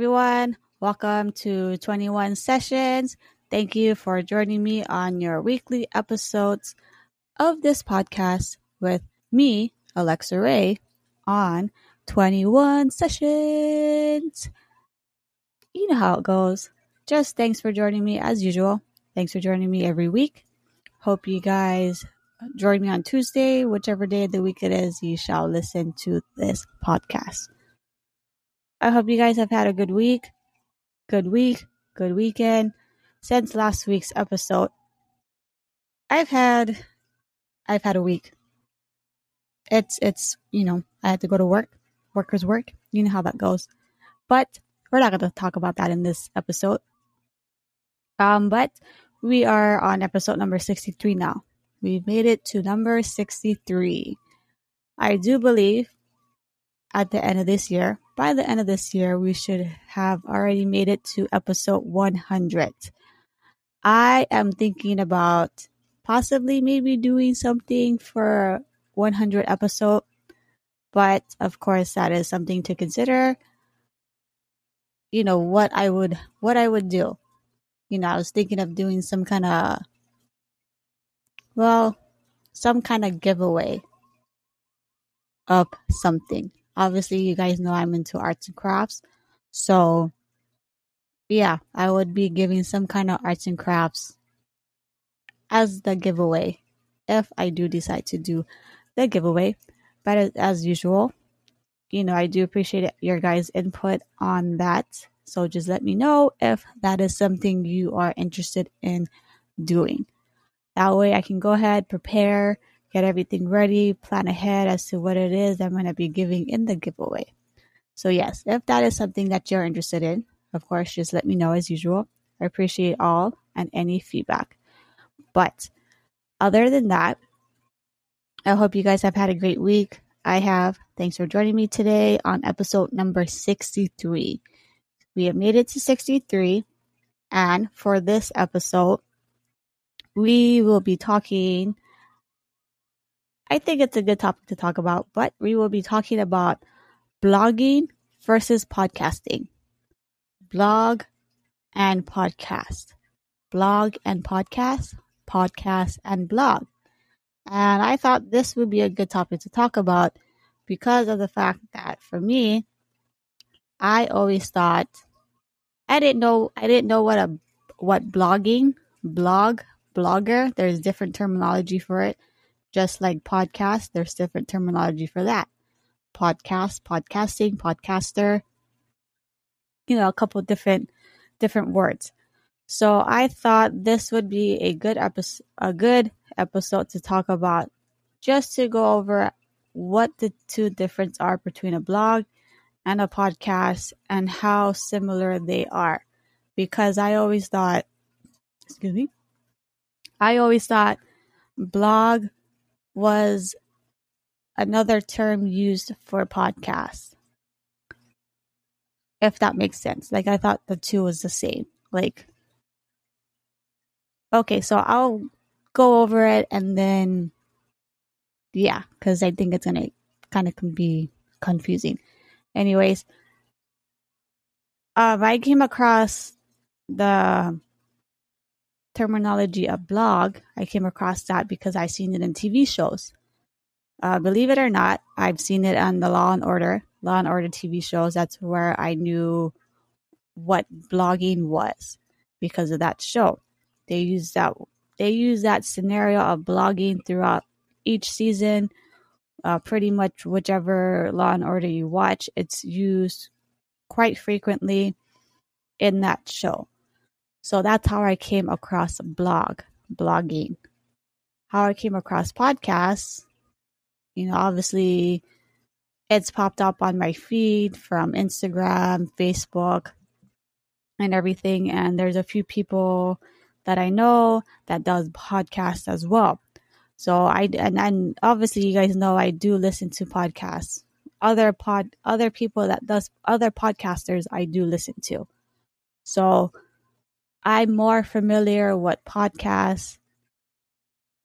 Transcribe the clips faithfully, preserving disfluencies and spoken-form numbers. everyone. Welcome to twenty-one Sessions. Thank you for joining me on your weekly episodes of this podcast with me, Alexa Ray, on twenty-one Sessions. You know how it goes. Just thanks for joining me as usual. Thanks for joining me every week. Hope you guys join me on Tuesday, whichever day of the week it is, you shall listen to this podcast. I hope you guys have had a good week, good week, good weekend. Since last week's episode, I've had, I've had a week. It's, it's, you know, I had to go to work, workers work. You know how that goes, but we're not going to talk about that in this episode. Um, but we are on episode number sixty-three now. We've made it to number sixty-three. I do believe at the end of this year, by the end of this year, we should have already made it to episode one hundred. I am thinking about possibly maybe doing something for one hundred episode, but of course that is something to consider. You know, what I would, what I would do. You know, I was thinking of doing some kind of, well, some kind of giveaway of something. Obviously, you guys know I'm into arts and crafts. So, yeah, I would be giving some kind of arts and crafts as the giveaway if I do decide to do the giveaway. But as usual, you know, I do appreciate your guys' input on that. So just let me know if that is something you are interested in doing. That way I can go ahead, prepare, get everything ready, plan ahead as to what it is I'm going to be giving in the giveaway. So yes, if that is something that you're interested in, of course, just let me know as usual. I appreciate all and any feedback. But other than that, I hope you guys have had a great week. I have. Thanks for joining me today on episode number sixty-three. We have made it to sixty-three. And for this episode, we will be talking, I think it's a good topic to talk about, but we will be talking about blogging versus podcasting. Blog and podcast. Blog and podcast. Podcast and blog. And I thought this would be a good topic to talk about because of the fact that for me, I always thought, I didn't know, I didn't know what a, what blogging, blog, blogger, there's different terminology for it. Just like podcast, there's different terminology for that. Podcast, podcasting, podcaster, you know, a couple different, different words. So I thought this would be a good episode, a good episode to talk about, just to go over what the two differences are between a blog and a podcast and how similar they are. Because I always thought, excuse me, I always thought blog was another term used for podcast, if that makes sense. Like, I thought the two was the same. Like, okay, so I'll go over it and then, yeah, because I think it's going to kind of can be confusing. Anyways, um, I came across the terminology of blog. I came across that because I've seen it in T V shows. Uh, believe it or not, I've seen it on the Law and Order, Law and Order T V shows. That's where I knew what blogging was because of that show. They use that. They use that scenario of blogging throughout each season. Uh, pretty much whichever Law and Order you watch, it's used quite frequently in that show. So that's how I came across blog, blogging. How I came across podcasts, you know, obviously it's popped up on my feed from Instagram, Facebook, and everything. And there's a few people that I know that does podcasts as well. So I, and, and obviously you guys know I do listen to podcasts. Other pod, other people that does, other podcasters I do listen to. So I'm more familiar with podcasts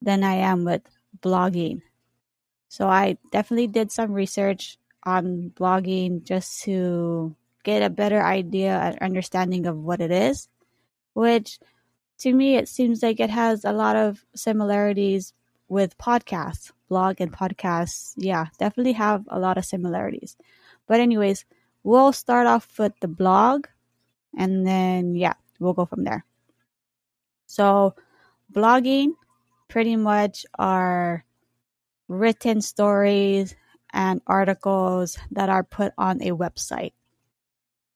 than I am with blogging. So I definitely did some research on blogging just to get a better idea or understanding of what it is, which to me, it seems like it has a lot of similarities with podcasts, blog and podcasts. Yeah, definitely have a lot of similarities. But anyways, we'll start off with the blog and then, yeah, we'll go from there. So blogging pretty much are written stories and articles that are put on a website.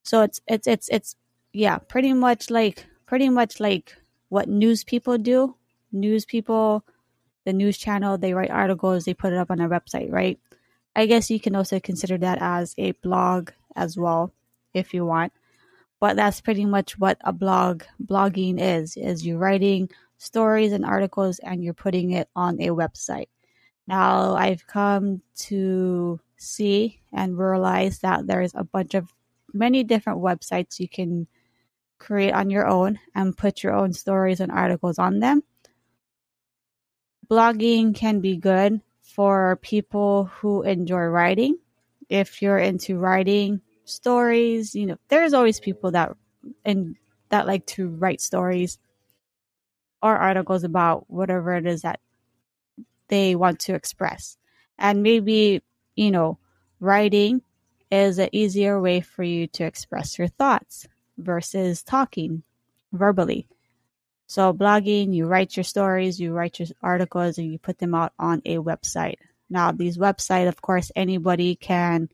So it's, it's, it's, it's, yeah, pretty much like, pretty much like what news people do. News people, the news channel, they write articles, they put it up on their website, right? I guess you can also consider that as a blog as well, if you want. But that's pretty much what a blog, blogging is, is you're writing stories and articles and you're putting it on a website. Now, I've come to see and realize that there's a bunch of many different websites you can create on your own and put your own stories and articles on them. Blogging can be good for people who enjoy writing. If you're into writing stories, you know, there's always people that and that like to write stories or articles about whatever it is that they want to express. And maybe, you know, writing is an easier way for you to express your thoughts versus talking verbally. So blogging, you write your stories, you write your articles, and you put them out on a website. Now, these websites, of course, anybody can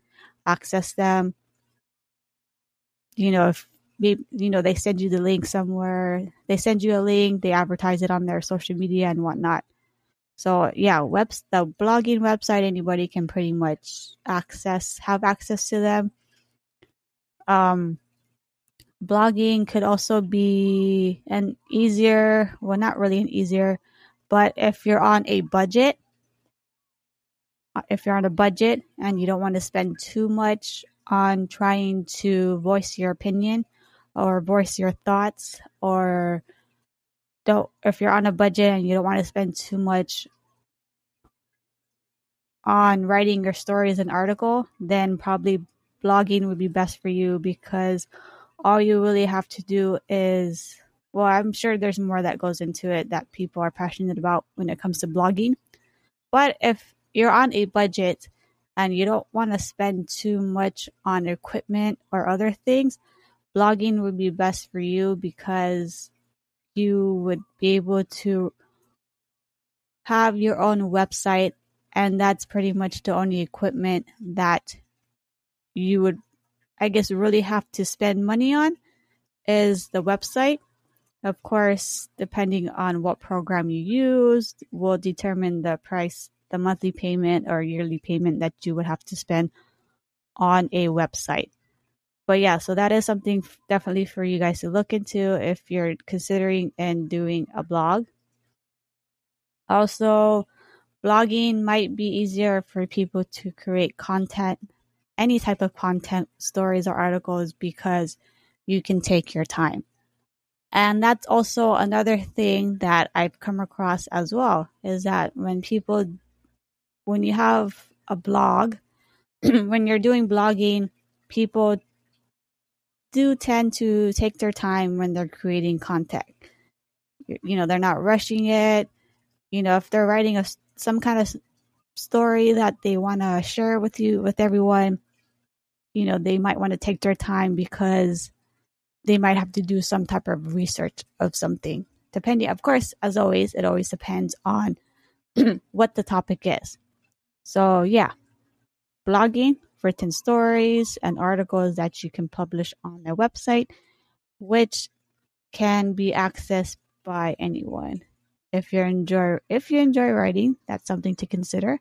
access them. You know, if you know, they send you the link somewhere, they send you a link, they advertise it on their social media and whatnot. So yeah, webs the blogging website, anybody can pretty much access, have access to them. Um, blogging could also be an easier, well, not really an easier, but if you're on a budget, if you're on a budget and you don't want to spend too much on trying to voice your opinion or voice your thoughts, or Don't, if you're on a budget and you don't want to spend too much on writing your stories and article, then probably blogging would be best for you, because all you really have to do is, well, I'm sure there's more that goes into it that people are passionate about when it comes to blogging. But if you're on a budget and you don't want to spend too much on equipment or other things, blogging would be best for you, because you would be able to have your own website, and that's pretty much the only equipment that you would, I guess, really have to spend money on is the website. Of course, depending on what program you use will determine the price, the monthly payment or yearly payment that you would have to spend on a website. But yeah, so that is something definitely for you guys to look into if you're considering and doing a blog. Also, blogging might be easier for people to create content, any type of content, stories or articles, because you can take your time. And that's also another thing that I've come across as well, is that when people, when you have a blog, when you're doing blogging, people do tend to take their time when they're creating content. You know, they're not rushing it. You know, if they're writing a some kind of story that they want to share with you, with everyone, you know, they might want to take their time because they might have to do some type of research of something. Depending, of course, as always, it always depends on what the topic is. So yeah, blogging, written stories and articles that you can publish on their website, which can be accessed by anyone. If you enjoy, if you enjoy writing, that's something to consider.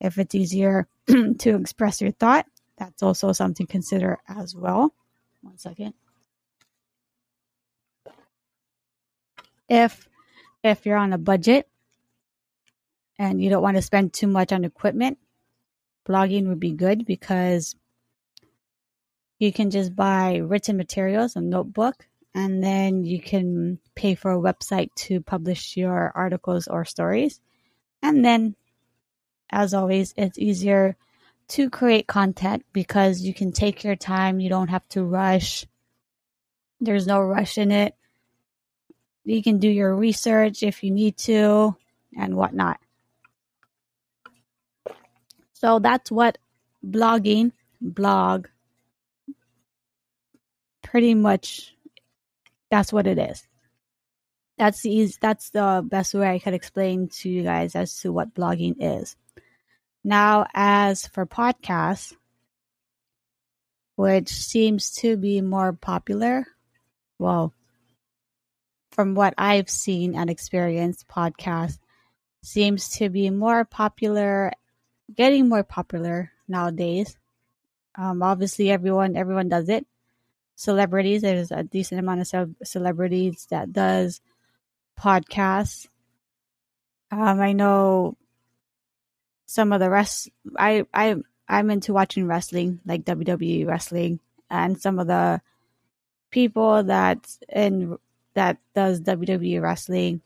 If it's easier to express your thought, that's also something to consider as well. One second. If if you're on a budget and you don't want to spend too much on equipment, blogging would be good, because you can just buy written materials, a notebook, and then you can pay for a website to publish your articles or stories. And then, as always, it's easier to create content because you can take your time. You don't have to rush. There's no rush in it. You can do your research if you need to and whatnot. So that's what blogging, blog, pretty much that's what it is. That's the easy, that's the best way I could explain to you guys as to what blogging is. Now, as for podcasts, which seems to be more popular, well, from what I've seen and experienced, podcasts seems to be more popular, getting more popular nowadays. Um, obviously, everyone everyone does it. Celebrities, there's a decent amount of celebrities that does podcasts. Um, I know some of the rest. I I I'm into watching wrestling, like W W E wrestling, and some of the people that in that does W W E wrestling.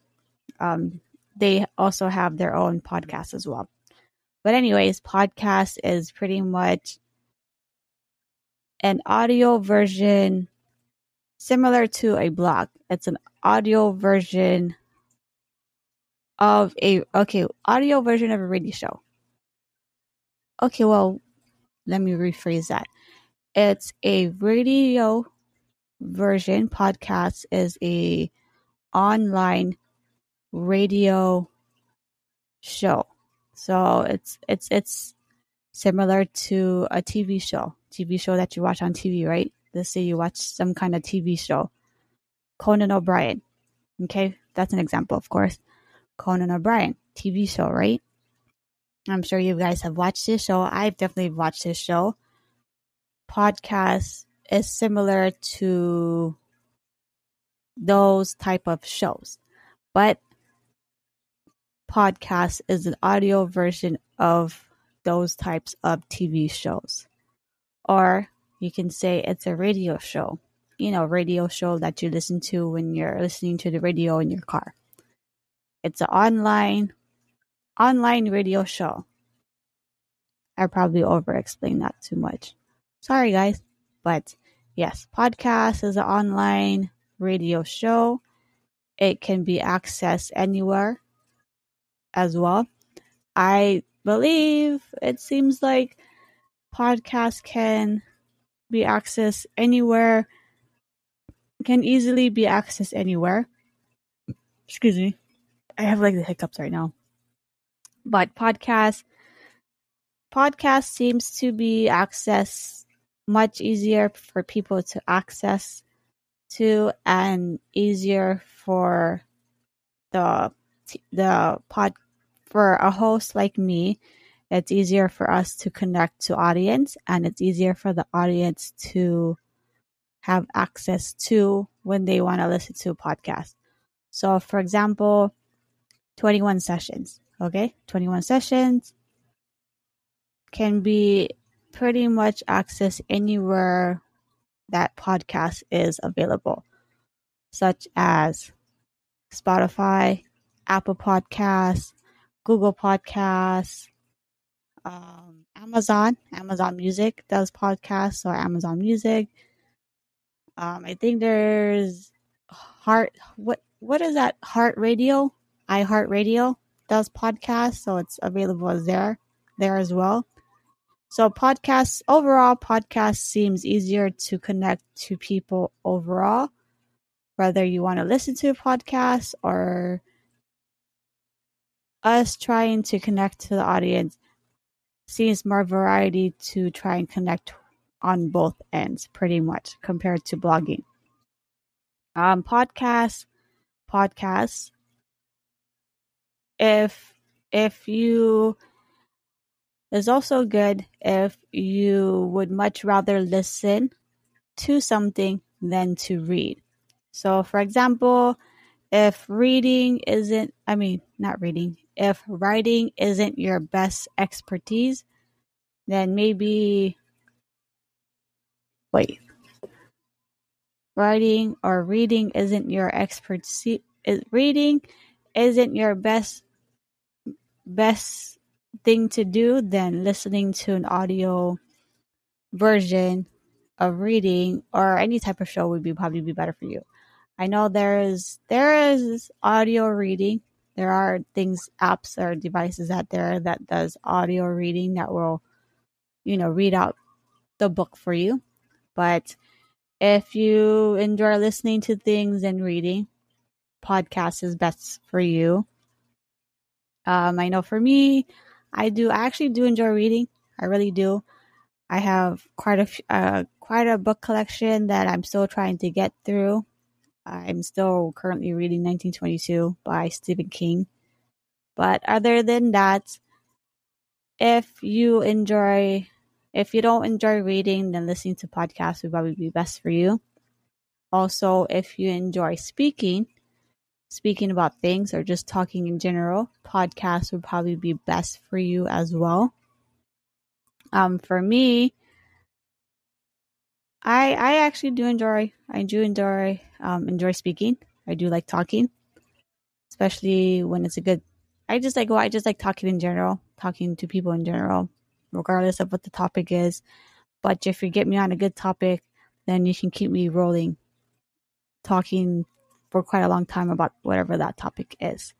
Um, they also have their own podcasts as well. But anyways, podcast is pretty much an audio version similar to a blog. It's an audio version of a, okay, audio version of a radio show. Okay, well, let me rephrase that. It's a radio version. Podcast is a online radio show. So it's, it's, it's similar to a T V show. T V show that you watch on T V, right? Let's say you watch some kind of T V show. Conan O'Brien. Okay? That's an example, of course. Conan O'Brien. T V show, right? I'm sure you guys have watched this show. I've definitely watched this show. Podcast is similar to those type of shows. But podcast is an audio version of those types of T V shows. Or you can say it's a radio show, you know, radio show that you listen to when you're listening to the radio in your car. It's an online, online radio show. I probably over-explained that too much. Sorry, guys. But yes, podcast is an online radio show. It can be accessed anywhere as well. I believe it seems like podcast can be accessed anywhere, can easily be accessed anywhere. Excuse me. I have like the hiccups right now. But podcast, podcast seems to be accessed much easier for people to access to and easier for the, the pod, for a host like me. It's easier for us to connect to audience, and it's easier for the audience to have access to when they want to listen to a podcast. So, for example, twenty-one Sessions, okay? twenty-one Sessions can be pretty much accessed anywhere that podcast is available, such as Spotify, Apple Podcasts, Google Podcasts, Um, Amazon, Amazon Music does podcasts, or Amazon Music. Um, I think there's Heart. What what is that? Heart Radio, iHeart Radio does podcasts, so it's available as there, there as well. So podcasts overall, podcasts seems easier to connect to people overall, whether you want to listen to a podcast or us trying to connect to the audience. Seems more variety to try and connect on both ends, pretty much, compared to blogging. Um, podcasts, podcasts. If if you is also good if you would much rather listen to something than to read. So, for example, if reading isn't, I mean, not reading. If writing isn't your best expertise, then maybe, wait, writing or reading isn't your expertise, reading isn't your best, best thing to do than listening to an audio version of reading or any type of show would be probably be better for you. I know there is there is audio reading. There are things, apps or devices out there that does audio reading that will, you know, read out the book for you. But if you enjoy listening to things and reading, podcast is best for you. Um, I know for me, I do. I actually do enjoy reading. I really do. I have quite a uh, quite a book collection that I'm still trying to get through. I'm still currently reading nineteen twenty-two by Stephen King. But other than that, if you enjoy, if you don't enjoy reading, then listening to podcasts would probably be best for you. Also, if you enjoy speaking, speaking about things or just talking in general, podcasts would probably be best for you as well. Um, for me, I I actually do enjoy I do enjoy um enjoy speaking. I do like talking, especially when it's a good. I just like well, I just like talking in general, talking to people in general, regardless of what the topic is. But if you get me on a good topic, then you can keep me rolling, talking for quite a long time about whatever that topic is.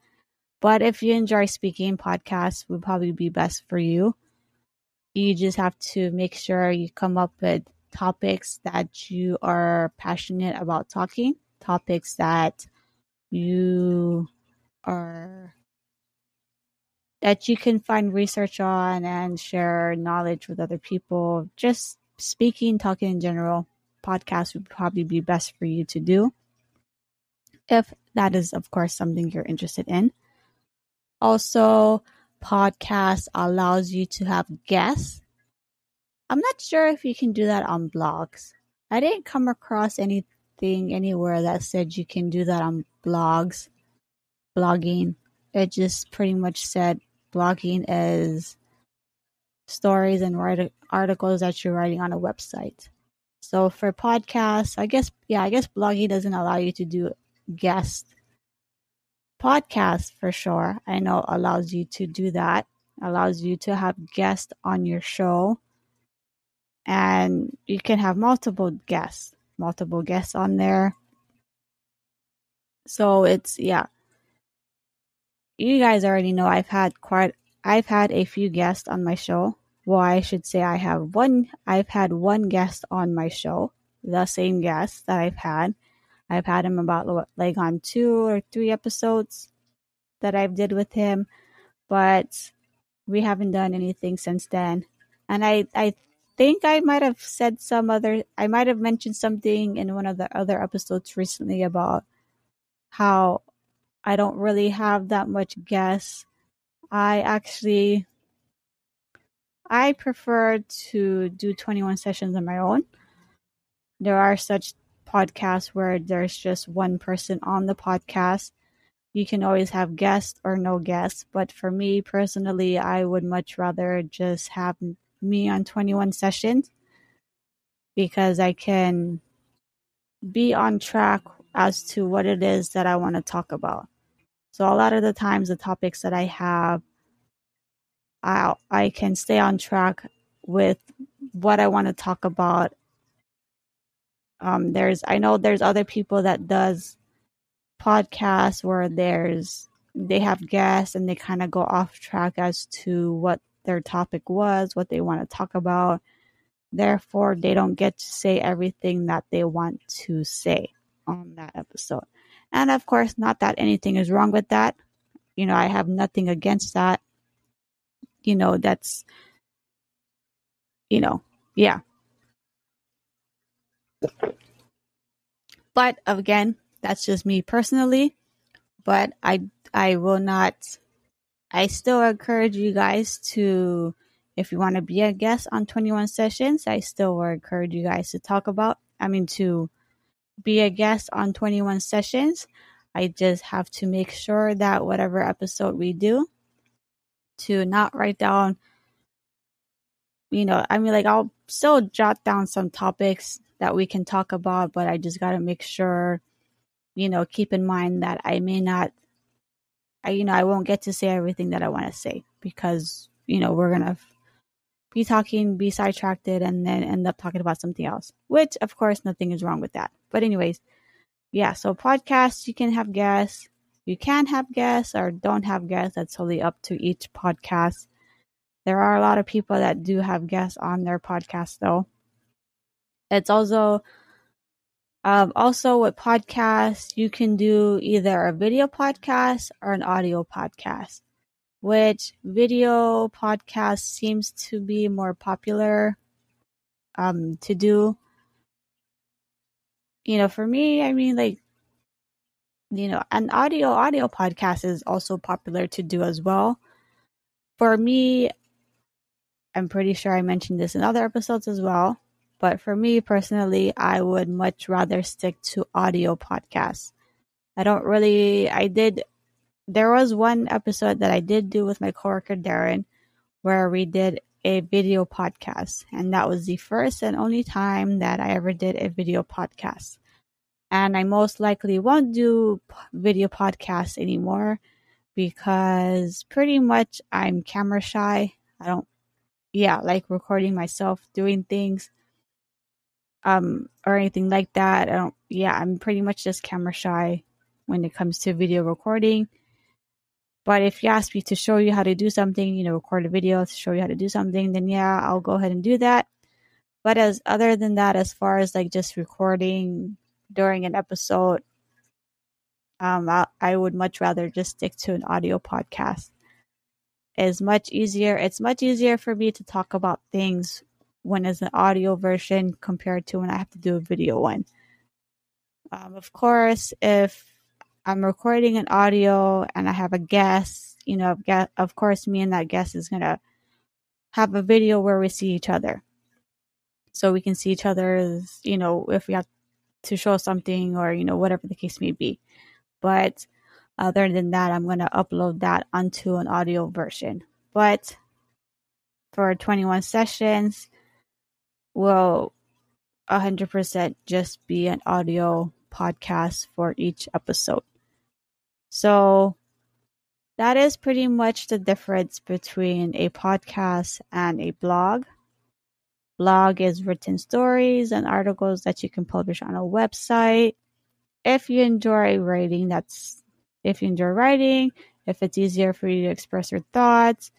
But if you enjoy speaking, podcasts would probably be best for you. You just have to make sure you come up with topics that you are passionate about talking, topics that you are that you can find research on and share knowledge with other people. Just speaking, talking in general, podcasts would probably be best for you to do, if that is, of course, something you're interested in. Also, podcast allows you to have guests. I'm not sure if you can do that on blogs. I didn't come across anything anywhere that said you can do that on blogs, blogging. It just pretty much said blogging is stories and write- articles that you're writing on a website. So for podcasts, I guess, yeah, I guess blogging doesn't allow you to do guest podcasts for sure. I know allows you to do that, allows you to have guests on your show. And you can have multiple guests, multiple guests on there. So it's, yeah. You guys already know I've had quite, I've had a few guests on my show. Well, I should say I have one, I've had one guest on my show, the same guest that I've had. I've had him about like on two or three episodes that I've did with him, but we haven't done anything since then. And I, I think I might have said some other, I might have mentioned something in one of the other episodes recently about how I don't really have that much guess. I actually, I prefer to do twenty-one sessions on my own. There are such podcasts where there's just one person on the podcast. You can always have guests or no guests, but for me personally, I would much rather just have me on twenty-one sessions because I can be on track as to what it is that I want to talk about. So a lot of the times the topics that I have, I I can stay on track with what I want to talk about. Um, there's I know there's other people that does podcasts where there's they have guests and they kind of go off track as to what their topic was, what they want to talk about. Therefore, they don't get to say everything that they want to say on that episode. And of course, not that anything is wrong with that. You know, I have nothing against that. You know, that's, you know, yeah. But again, that's just me personally. But I, I will not... I still encourage you guys to, if you want to be a guest on twenty-one Sessions, I still encourage you guys to talk about, I mean, to be a guest on twenty-one Sessions. I just have to make sure that whatever episode we do, to not write down, you know, I mean, like I'll still jot down some topics that we can talk about, but I just got to make sure, you know, keep in mind that I may not I, you know, I won't get to say everything that I want to say because you know, we're going to be talking, be sidetracked, and then end up talking about something else, which, of course, nothing is wrong with that. But anyways, yeah, so podcasts, you can have guests. You can have guests or don't have guests. That's totally up to each podcast. There are a lot of people that do have guests on their podcast, though. It's also... Um, also with podcasts, you can do either a video podcast or an audio podcast, which video podcast seems to be more popular um, to do. You know, for me, I mean, like, you know, an audio audio podcast is also popular to do as well. For me, I'm pretty sure I mentioned this in other episodes as well. But for me personally, I would much rather stick to audio podcasts. I don't really, I did, there was one episode that I did do with my coworker, Darren, where we did a video podcast. And that was the first and only time that I ever did a video podcast. And I most likely won't do video podcasts anymore because pretty much I'm camera shy. I don't, yeah, like recording myself doing things. Um, or anything like that. I don't, yeah, I'm pretty much just camera shy when it comes to video recording. But if you ask me to show you how to do something, you know, record a video to show you how to do something, then yeah, I'll go ahead and do that. But as other than that, as far as like just recording during an episode, um, I, I would much rather just stick to an audio podcast. It's much easier. It's much easier for me to talk about things when it's an audio version compared to when I have to do a video one. Um, of course, if I'm recording an audio and I have a guest, you know, of course, me and that guest is going to have a video where we see each other. So we can see each other's, you know, if we have to show something or, you know, whatever the case may be. But other than that, I'm going to upload that onto an audio version. But for twenty-one sessions, will one hundred percent just be an audio podcast for each episode. So that is pretty much the difference between a podcast and a blog. Blog is written stories and articles that you can publish on a website. If you enjoy writing, that's if you enjoy writing, if it's easier for you to express your thoughts.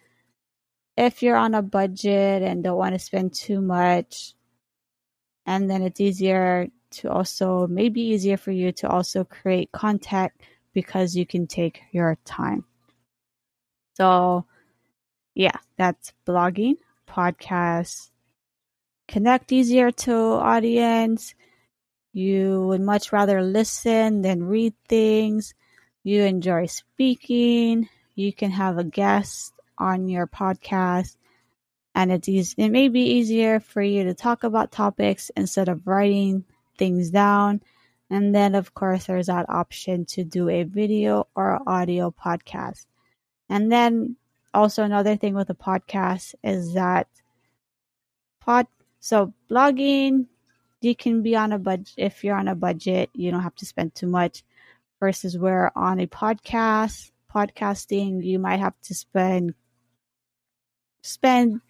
If you're on a budget and don't want to spend too much, and then it's easier to also, maybe easier for you to also create content because you can take your time. So yeah, that's blogging, podcasts, connect easier to audience. You would much rather listen than read things. You enjoy speaking. You can have a guest on your podcast, and it's easy, it may be easier for you to talk about topics instead of writing things down. And then of course there's that option to do a video or audio podcast. And then also another thing with a podcast is that pod so blogging, you can be on a budget. If you're on a budget, you don't have to spend too much, versus where on a podcast podcasting you might have to spend spend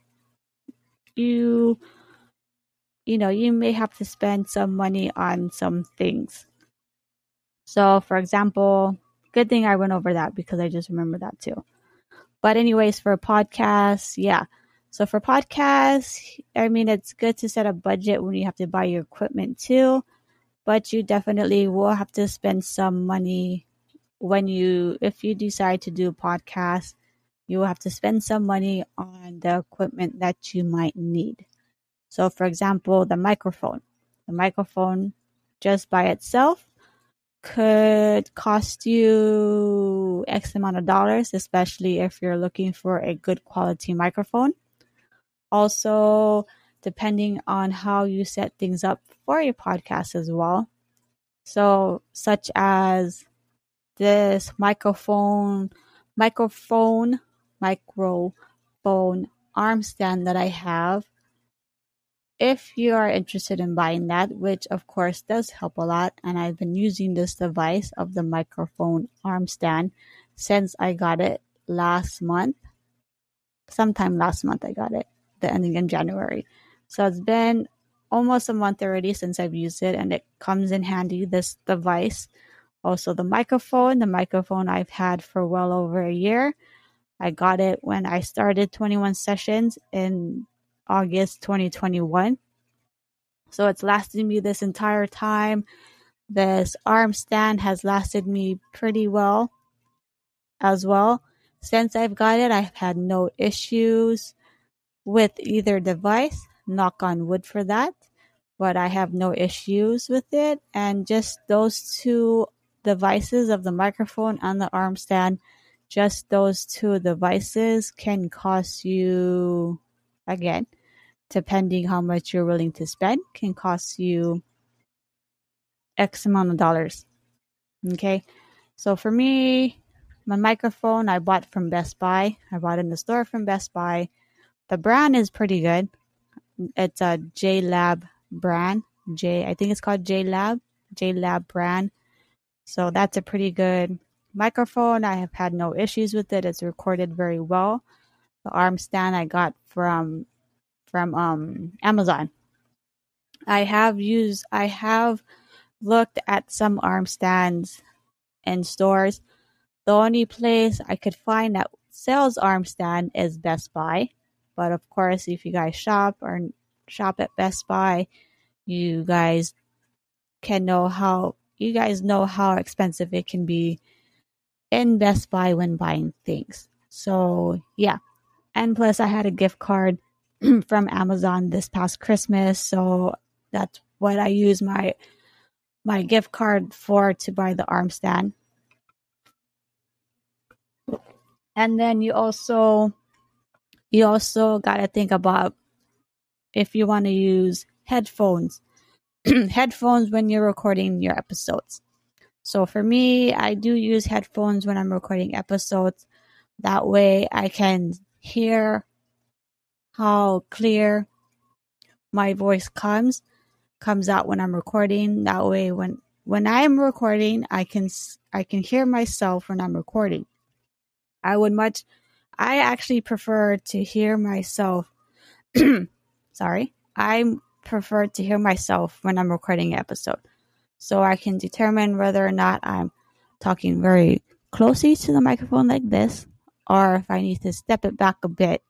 you you know you may have to spend some money on some things. So for example, good thing I went over that because I just remember that too. But anyways, for podcasts, yeah, so for podcasts, I mean, it's good to set a budget when you have to buy your equipment too, but you definitely will have to spend some money when you if you decide to do a podcast. You will have to spend some money on the equipment that you might need. So for example, the microphone. The microphone just by itself could cost you X amount of dollars, especially if you're looking for a good quality microphone. Also, depending on how you set things up for your podcast as well. So such as this microphone, microphone, microphone arm stand that I have. If you are interested in buying that, which of course does help a lot, and I've been using this device of the microphone arm stand since I got it last month. sometime last month I got it, the ending in January. So it's been almost a month already since I've used it, and it comes in handy, this device. Also the microphone, the microphone I've had for well over a year. I got it when I started twenty-one Sessions in August twenty twenty-one. So it's lasted me this entire time. This arm stand has lasted me pretty well as well. Since I've got it, I've had no issues with either device. Knock on wood for that. But I have no issues with it. And just those two devices of the microphone and the arm stand, just those two devices can cost you, again, depending how much you're willing to spend, can cost you X amount of dollars. Okay. So for me, my microphone I bought from Best Buy. I bought it in the store from Best Buy. The brand is pretty good. It's a J-Lab brand. J, I think it's called J-Lab. J-Lab brand. So that's a pretty good microphone. I have had no issues with it. It's recorded very well. The arm stand I got from from um Amazon. I have used I have looked at some arm stands in stores. The only place I could find that sells arm stand is Best Buy. But of course, if you guys shop or shop at Best Buy, you guys can know how you guys know how expensive it can be in Best Buy when buying things. So yeah. And plus I had a gift card from Amazon this past Christmas. So that's what I use my my gift card for, to buy the arm stand. And then you also you also got to think about if you want to use headphones. Headphones when you're recording your episodes. So for me, I do use headphones when I'm recording episodes. That way I can hear how clear my voice comes comes out when I'm recording. That way when when I'm recording, I can I can hear myself when I'm recording. I would much I actually prefer to hear myself sorry. I prefer to hear myself when I'm recording an episode. So I can determine whether or not I'm talking very closely to the microphone like this, or if I need to step it back a bit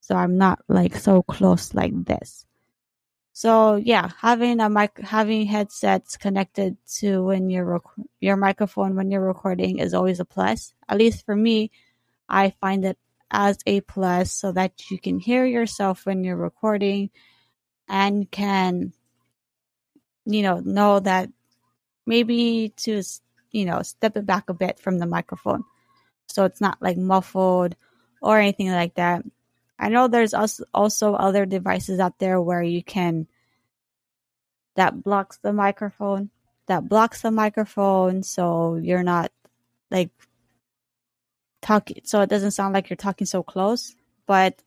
so I'm not like so close like this. So yeah, having a mic, having headsets connected to when you're rec- your microphone when you're recording is always a plus. At least for me, I find it as a plus, so that you can hear yourself when you're recording and can, you know, know that maybe to, you know, step it back a bit from the microphone, so it's not like muffled or anything like that. I know there's also other devices out there where you can, that blocks the microphone, that blocks the microphone. So you're not like talking, so it doesn't sound like you're talking so close. But,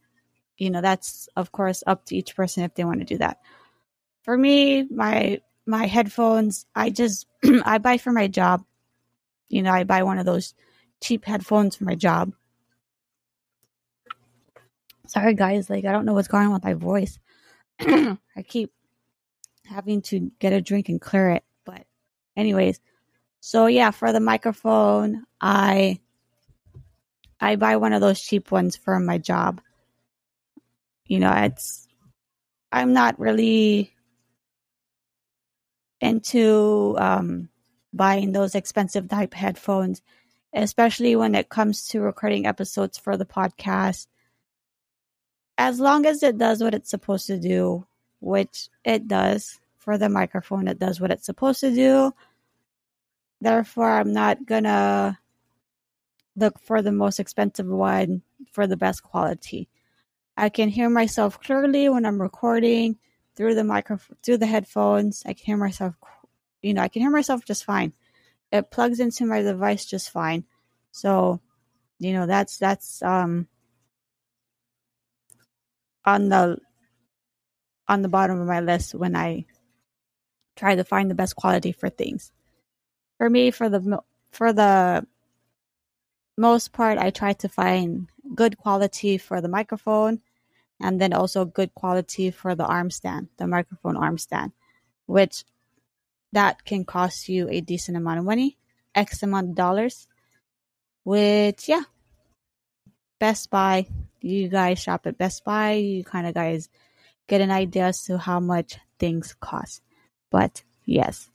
you know, that's of course up to each person if they want to do that. For me, my, my headphones, I just, I buy for my job. You know, I buy one of those cheap headphones for my job. Sorry guys, like I don't know what's going on with my voice. I keep having to get a drink and clear it. But anyways, so yeah, for the microphone, I I buy one of those cheap ones for my job. You know, it's I'm not really into um, buying those expensive type headphones, especially when it comes to recording episodes for the podcast. As long as it does what it's supposed to do, which it does for the microphone, it does what it's supposed to do. Therefore, I'm not going to look for the most expensive one for the best quality. I can hear myself clearly when I'm recording through the microphone, through the headphones. I can hear myself, you know, I can hear myself just fine. It plugs into my device just fine. So, you know, that's, that's, um, on the on the bottom of my list when I try to find the best quality for things. For me, for the for the most part, I try to find good quality for the microphone, and then also good quality for the arm stand, the microphone arm stand, which that can cost you a decent amount of money, X amount of dollars, which, yeah, Best Buy, you guys shop at Best Buy, you kind of guys get an idea as to how much things cost. But yes,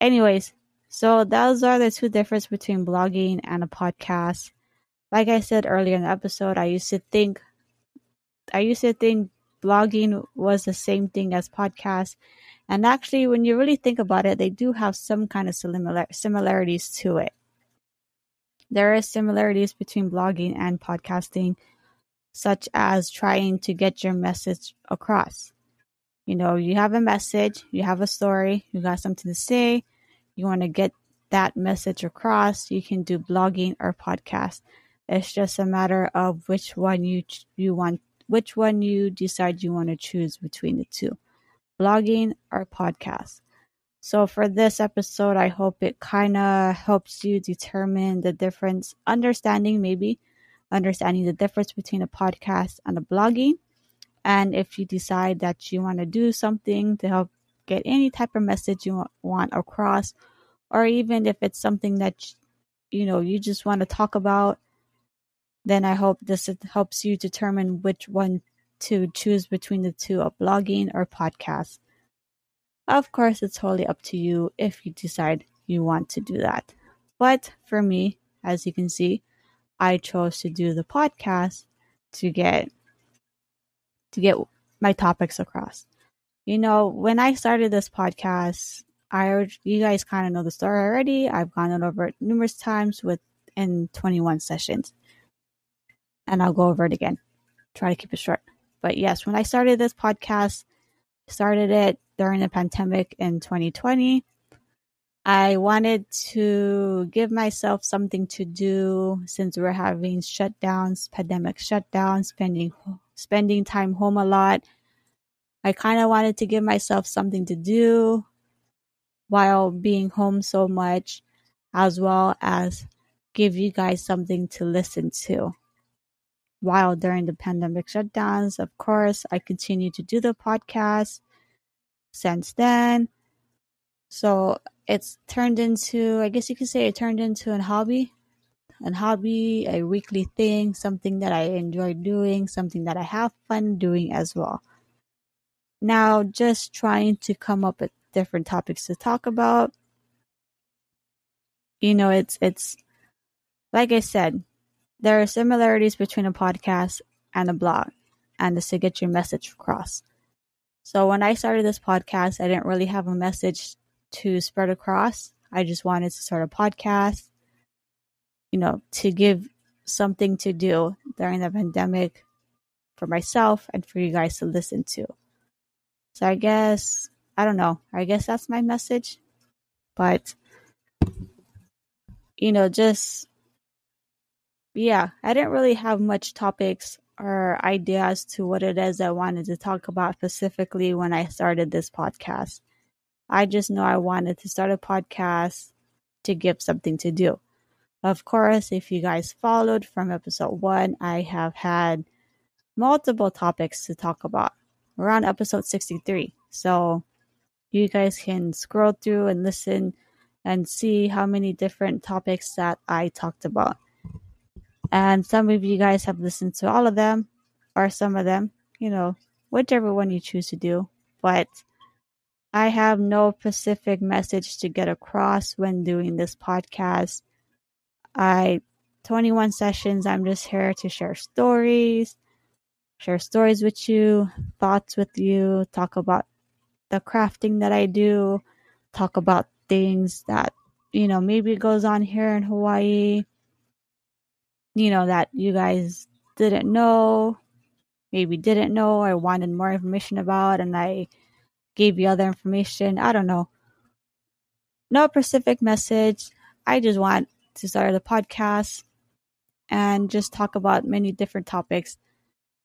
anyways, so those are the two differences between blogging and a podcast. Like I said earlier in the episode, I used to think I used to think blogging was the same thing as podcast. And actually, when you really think about it, they do have some kind of similar similarities to it. There are similarities between blogging and podcasting, such as trying to get your message across. You know, you have a message, you have a story, you got something to say, you want to get that message across, you can do blogging or podcast. It's just a matter of which one you you want, which one you decide you want to choose between the two, blogging or podcast. So for this episode, I hope it kind of helps you determine the difference, understanding maybe, understanding the difference between a podcast and a blogging. And if you decide that you want to do something to help get any type of message you want across, or even if it's something that, you know, you just want to talk about, then I hope this helps you determine which one to choose between the two, a blogging or podcast. Of course, it's totally up to you if you decide you want to do that. But for me, as you can see, I chose to do the podcast to get to get my topics across. You know, when I started this podcast, I you guys kind of know the story already. I've gone over it numerous times within twenty-one sessions. And I'll go over it again. Try to keep it short. But yes, when I started this podcast, started it during the pandemic in twenty twenty. I wanted to give myself something to do since we're having shutdowns, pandemic shutdowns, spending spending time home a lot. I kind of wanted to give myself something to do while being home so much, as well as give you guys something to listen to. While during the pandemic shutdowns, of course, I continued to do the podcast since then. So it's turned into, I guess you could say it turned into a hobby, a hobby, a weekly thing, something that I enjoy doing, something that I have fun doing as well. Now, just trying to come up with different topics to talk about. You know, it's, it's like I said, there are similarities between a podcast and a blog, and it's to get your message across. So when I started this podcast, I didn't really have a message to spread across. I just wanted to start a podcast, you know, to give something to do during the pandemic for myself and for you guys to listen to. So I guess, I don't know, I guess that's my message. But, you know, just... yeah, I didn't really have much topics or ideas to what it is I wanted to talk about specifically when I started this podcast. I just know I wanted to start a podcast to give something to do. Of course, if you guys followed from episode one, I have had multiple topics to talk about. We're on episode sixty-three, so you guys can scroll through and listen and see how many different topics that I talked about. And some of you guys have listened to all of them, or some of them, you know, whichever one you choose to do. But I have no specific message to get across when doing this podcast. I, twenty-one sessions, I'm just here to share stories, share stories with you, thoughts with you, talk about the crafting that I do, talk about things that, you know, maybe goes on here in Hawaii, you know, that you guys didn't know, maybe didn't know, or wanted more information about, and I gave you other information. I don't know. No specific message. I just want to start the podcast and just talk about many different topics,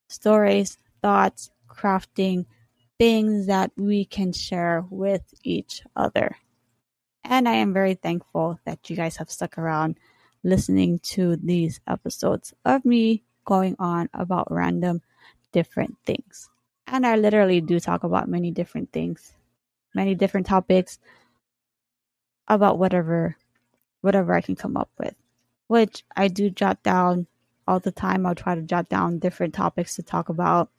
stories, thoughts, crafting, things that we can share with each other. And I am very thankful that you guys have stuck around listening to these episodes of me going on about random different things. And I literally do talk about many different things, many different topics about whatever, whatever I can come up with, which I do jot down all the time. I'll try to jot down different topics to talk about.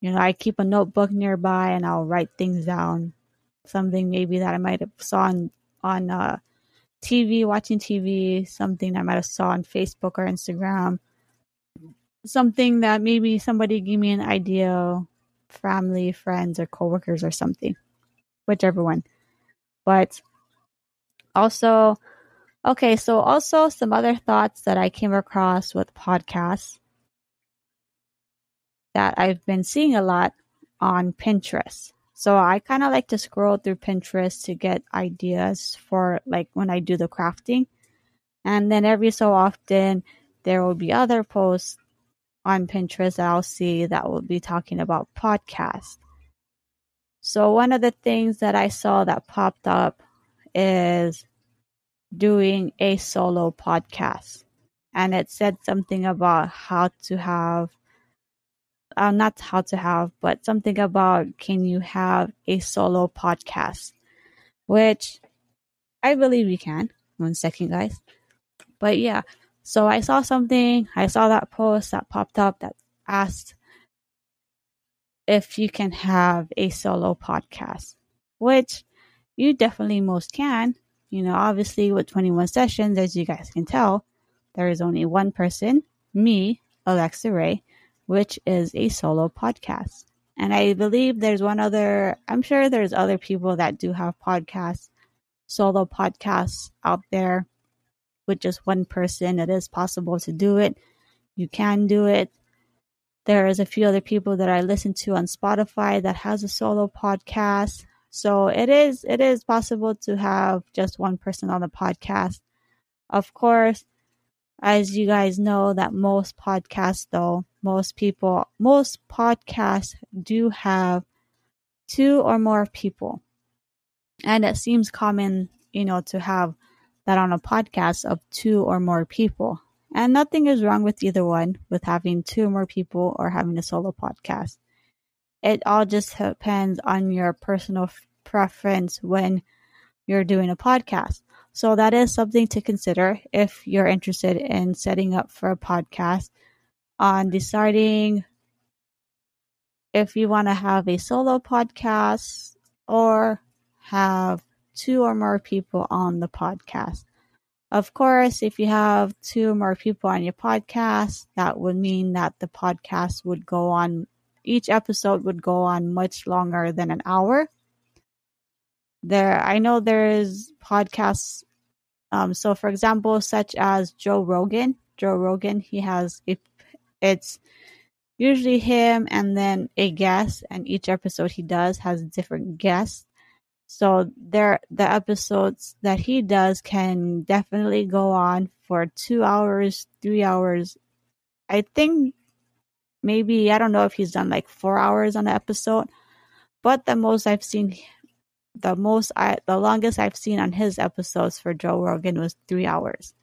You know, I keep a notebook nearby and I'll write things down. Something maybe that I might have saw on, on uh, T V, watching T V, something that I might have saw on Facebook or Instagram, something that maybe somebody gave me an idea, family, friends, or coworkers or something, whichever one. But also, okay, so also some other thoughts that I came across with podcasts that I've been seeing a lot on Pinterest. So I kind of like to scroll through Pinterest to get ideas for like when I do the crafting. And then every so often, there will be other posts on Pinterest that I'll see that will be talking about podcasts. So one of the things that I saw that popped up is doing a solo podcast. And it said something about how to have, uh, not how to have, but something about can you have a solo podcast, which I believe you can. One second, guys. But yeah. So I saw something, I saw that post that popped up that asked if you can have a solo podcast, which you definitely most can. You know, obviously with twenty-one sessions, as you guys can tell, there is only one person, me, Alexa Ray, which is a solo podcast. And I believe there's one other, I'm sure there's other people that do have podcasts, solo podcasts out there. With just one person, it is possible to do it. You can do it. There is a few other people that I listen to on Spotify that has a solo podcast. So it is it is possible to have just one person on the podcast. Of course, as you guys know, that most podcasts, though, most people, most podcasts do have two or more people. And it seems common, you know, to have that on a podcast of two or more people. And nothing is wrong with either one, with having two or more people or having a solo podcast. It all just depends on your personal f- preference when you're doing a podcast. So that is something to consider if you're interested in setting up for a podcast, on deciding if you want to have a solo podcast or have two or more people on the podcast. Of course, if you have two or more people on your podcast, that would mean that the podcast would go on, each episode would go on much longer than an hour. There, I know there's podcasts. Um, so for example, such as Joe Rogan, Joe Rogan, he has, a, it's usually him and then a guest, and each episode he does has different guests. So there, the episodes that he does can definitely go on for two hours, three hours. I think maybe, I don't know if he's done like four hours on an episode, but the most I've seen, the most, I, the longest I've seen on his episodes for Joe Rogan was three hours.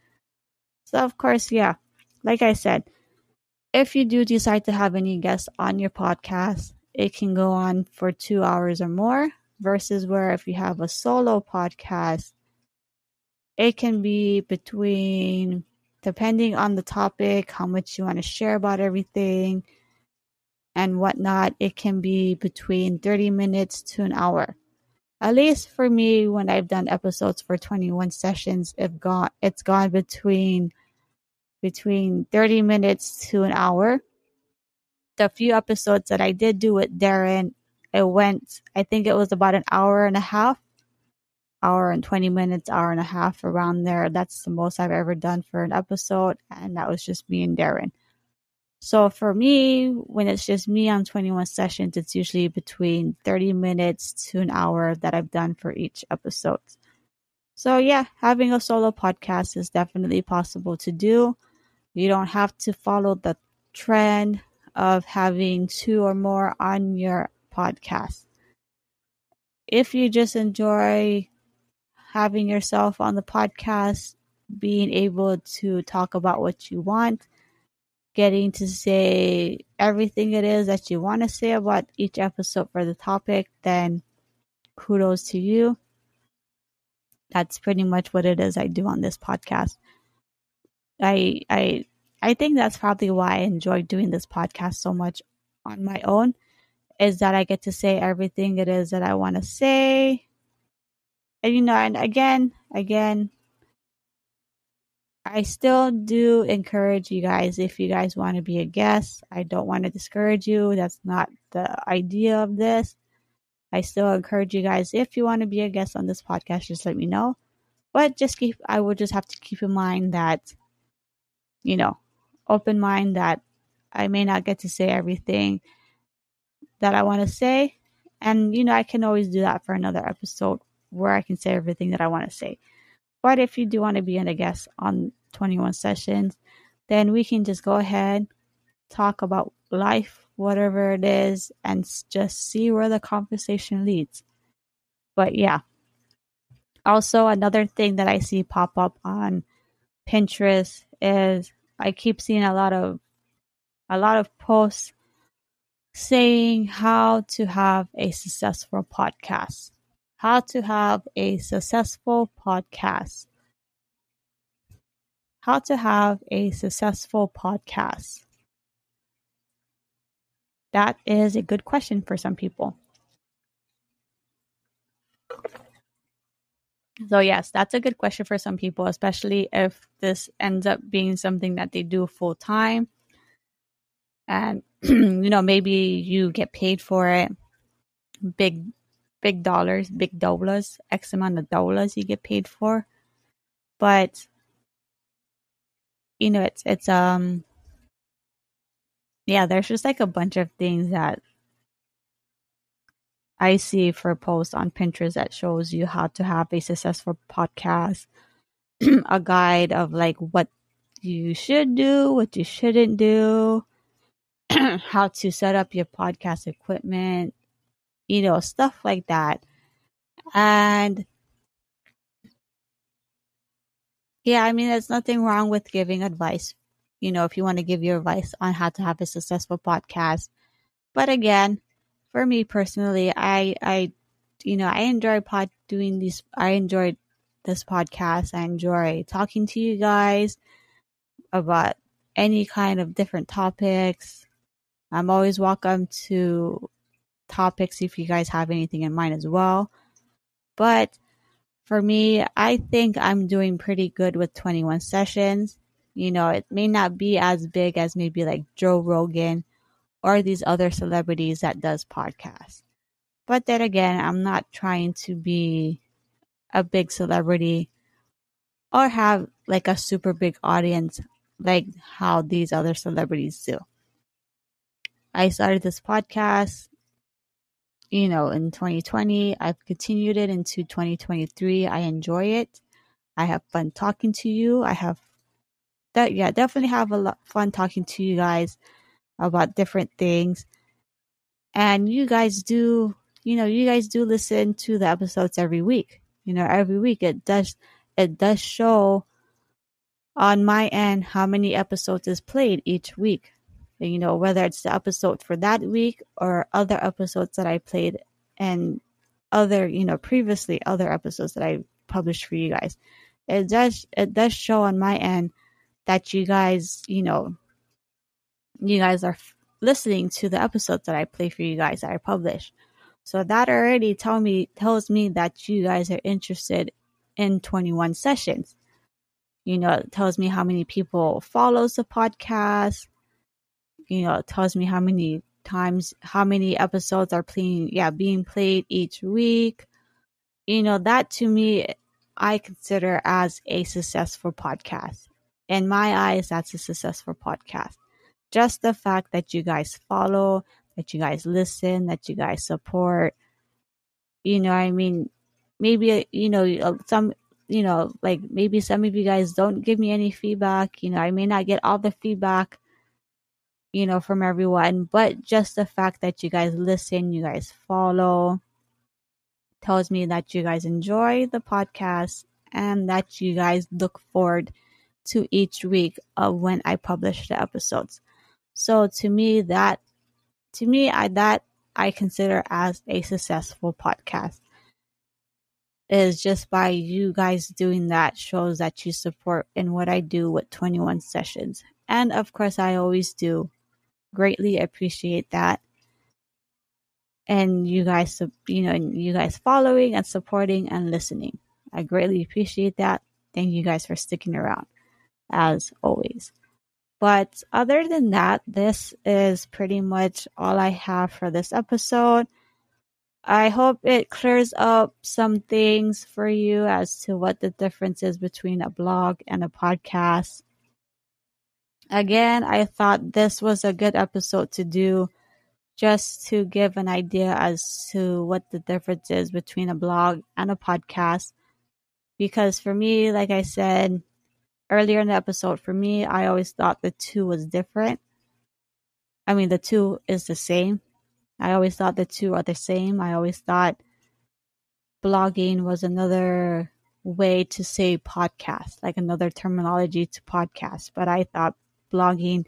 So of course, yeah, like I said, if you do decide to have any guests on your podcast, it can go on for two hours or more. Versus where if you have a solo podcast, it can be between, depending on the topic, how much you want to share about everything and whatnot, it can be between thirty minutes to an hour. At least for me, when I've done episodes for twenty-one sessions, it's gone, it's gone between, between thirty minutes to an hour. The few episodes that I did do with Darren, it went, I think it was about an hour and a half, hour and twenty minutes, hour and a half, around there. That's the most I've ever done for an episode. And that was just me and Darren. So for me, when it's just me on twenty-one sessions, it's usually between thirty minutes to an hour that I've done for each episode. So yeah, having a solo podcast is definitely possible to do. You don't have to follow the trend of having two or more on your podcast. If you just enjoy having yourself on the podcast, being able to talk about what you want, getting to say everything it is that you want to say about each episode for the topic, then kudos to you. That's pretty much what it is I do on this podcast. I I I think that's probably why I enjoy doing this podcast so much on my own, is that I get to say everything it is that I want to say. And, you know, and again, again, I still do encourage you guys, if you guys want to be a guest. I don't want to discourage you. That's not the idea of this. I still encourage you guys, if you want to be a guest on this podcast, just let me know. But just keep, I would just have to keep in mind that, you know, open mind that I may not get to say everything that I want to say. And, you know, I can always do that for another episode where I can say everything that I want to say. But if you do want to be a guest on twenty-one Sessions, then we can just go ahead, talk about life, whatever it is, and just see where the conversation leads. But yeah. Also, another thing that I see pop up on Pinterest is I keep seeing a lot of a lot of posts saying how to have a successful podcast. How to have a successful podcast. How to have a successful podcast. That is a good question for some people. So yes, that's a good question for some people, especially if this ends up being something that they do full time. And, you know, maybe you get paid for it. Big, big dollars, big dollars, X amount of dollars you get paid for. But, you know, it's, it's, um, yeah, there's just like a bunch of things that I see for posts on Pinterest that shows you how to have a successful podcast, a guide of like what you should do, what you shouldn't do, how to set up your podcast equipment, you know, stuff like that. And yeah, I mean, there's nothing wrong with giving advice, you know, if you want to give your advice on how to have a successful podcast. But again, for me personally, I, I, you know, I enjoy pod doing these. I enjoy this podcast. I enjoy talking to you guys about any kind of different topics. I'm always welcome to topics if you guys have anything in mind as well. But for me, I think I'm doing pretty good with twenty-one Sessions. You know, it may not be as big as maybe like Joe Rogan or these other celebrities that does podcasts. But then again, I'm not trying to be a big celebrity or have like a super big audience like how these other celebrities do. I started this podcast, you know, in twenty twenty. I've continued it into twenty twenty-three. I enjoy it. I have fun talking to you. I have that, yeah, definitely have a lot fun talking to you guys about different things. And you guys do, you know, you guys do listen to the episodes every week. You know, every week it does, it does show on my end how many episodes is played each week. You know, whether it's the episode for that week or other episodes that I played and other, you know, previously other episodes that I published for you guys. It does, it does show on my end that you guys, you know, you guys are f- listening to the episodes that I play for you guys, that I publish. So that already tell me, tells me that you guys are interested in twenty-one Sessions. You know, it tells me how many people follows the podcast. You know, it tells me how many times, how many episodes are playing, yeah, being played each week. You know, that to me, I consider as a successful podcast. In my eyes, that's a successful podcast. Just the fact that you guys follow, that you guys listen, that you guys support. You know, I mean, maybe, you know, some, you know, like maybe some of you guys don't give me any feedback. You know, I may not get all the feedback, you know, from everyone, but just the fact that you guys listen, you guys follow, tells me that you guys enjoy the podcast and that you guys look forward to each week of when I publish the episodes. So to me, that to me, I, that I consider as a successful podcast. Is just by you guys doing that shows that you support in what I do with twenty-one Sessions. And of course, I always do greatly appreciate that. And you guys, you know, you guys following and supporting and listening. I greatly appreciate that. Thank you guys for sticking around as always. But other than that, this is pretty much all I have for this episode. I hope it clears up some things for you as to what the difference is between a blog and a podcast. Again, I thought this was a good episode to do just to give an idea as to what the difference is between a blog and a podcast. Because for me, like I said earlier in the episode, for me, I always thought the two was different. I mean, the two is the same. I always thought the two are the same. I always thought blogging was another way to say podcast, like another terminology to podcast. But I thought blogging,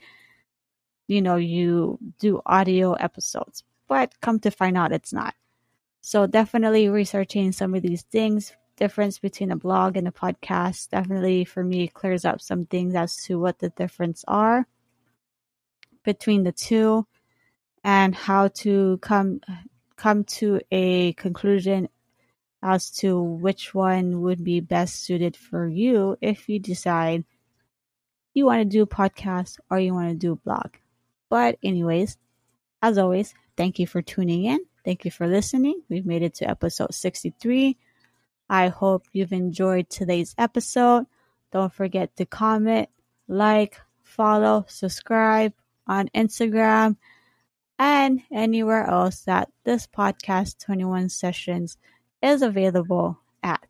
you know, you do audio episodes. But come to find out, it's not. So definitely researching some of these things, difference between a blog and a podcast, definitely for me clears up some things as to what the difference are between the two. And how to come come to a conclusion as to which one would be best suited for you if you decide you want to do podcast or you want to do blog. But anyways, as always, thank you for tuning in. Thank you for listening. We've made it to episode sixty-three. I hope you've enjoyed today's episode. Don't forget to comment, like, follow, subscribe on Instagram, and anywhere else that this podcast twenty-one Sessions is available at.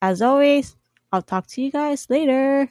As always, I'll talk to you guys later.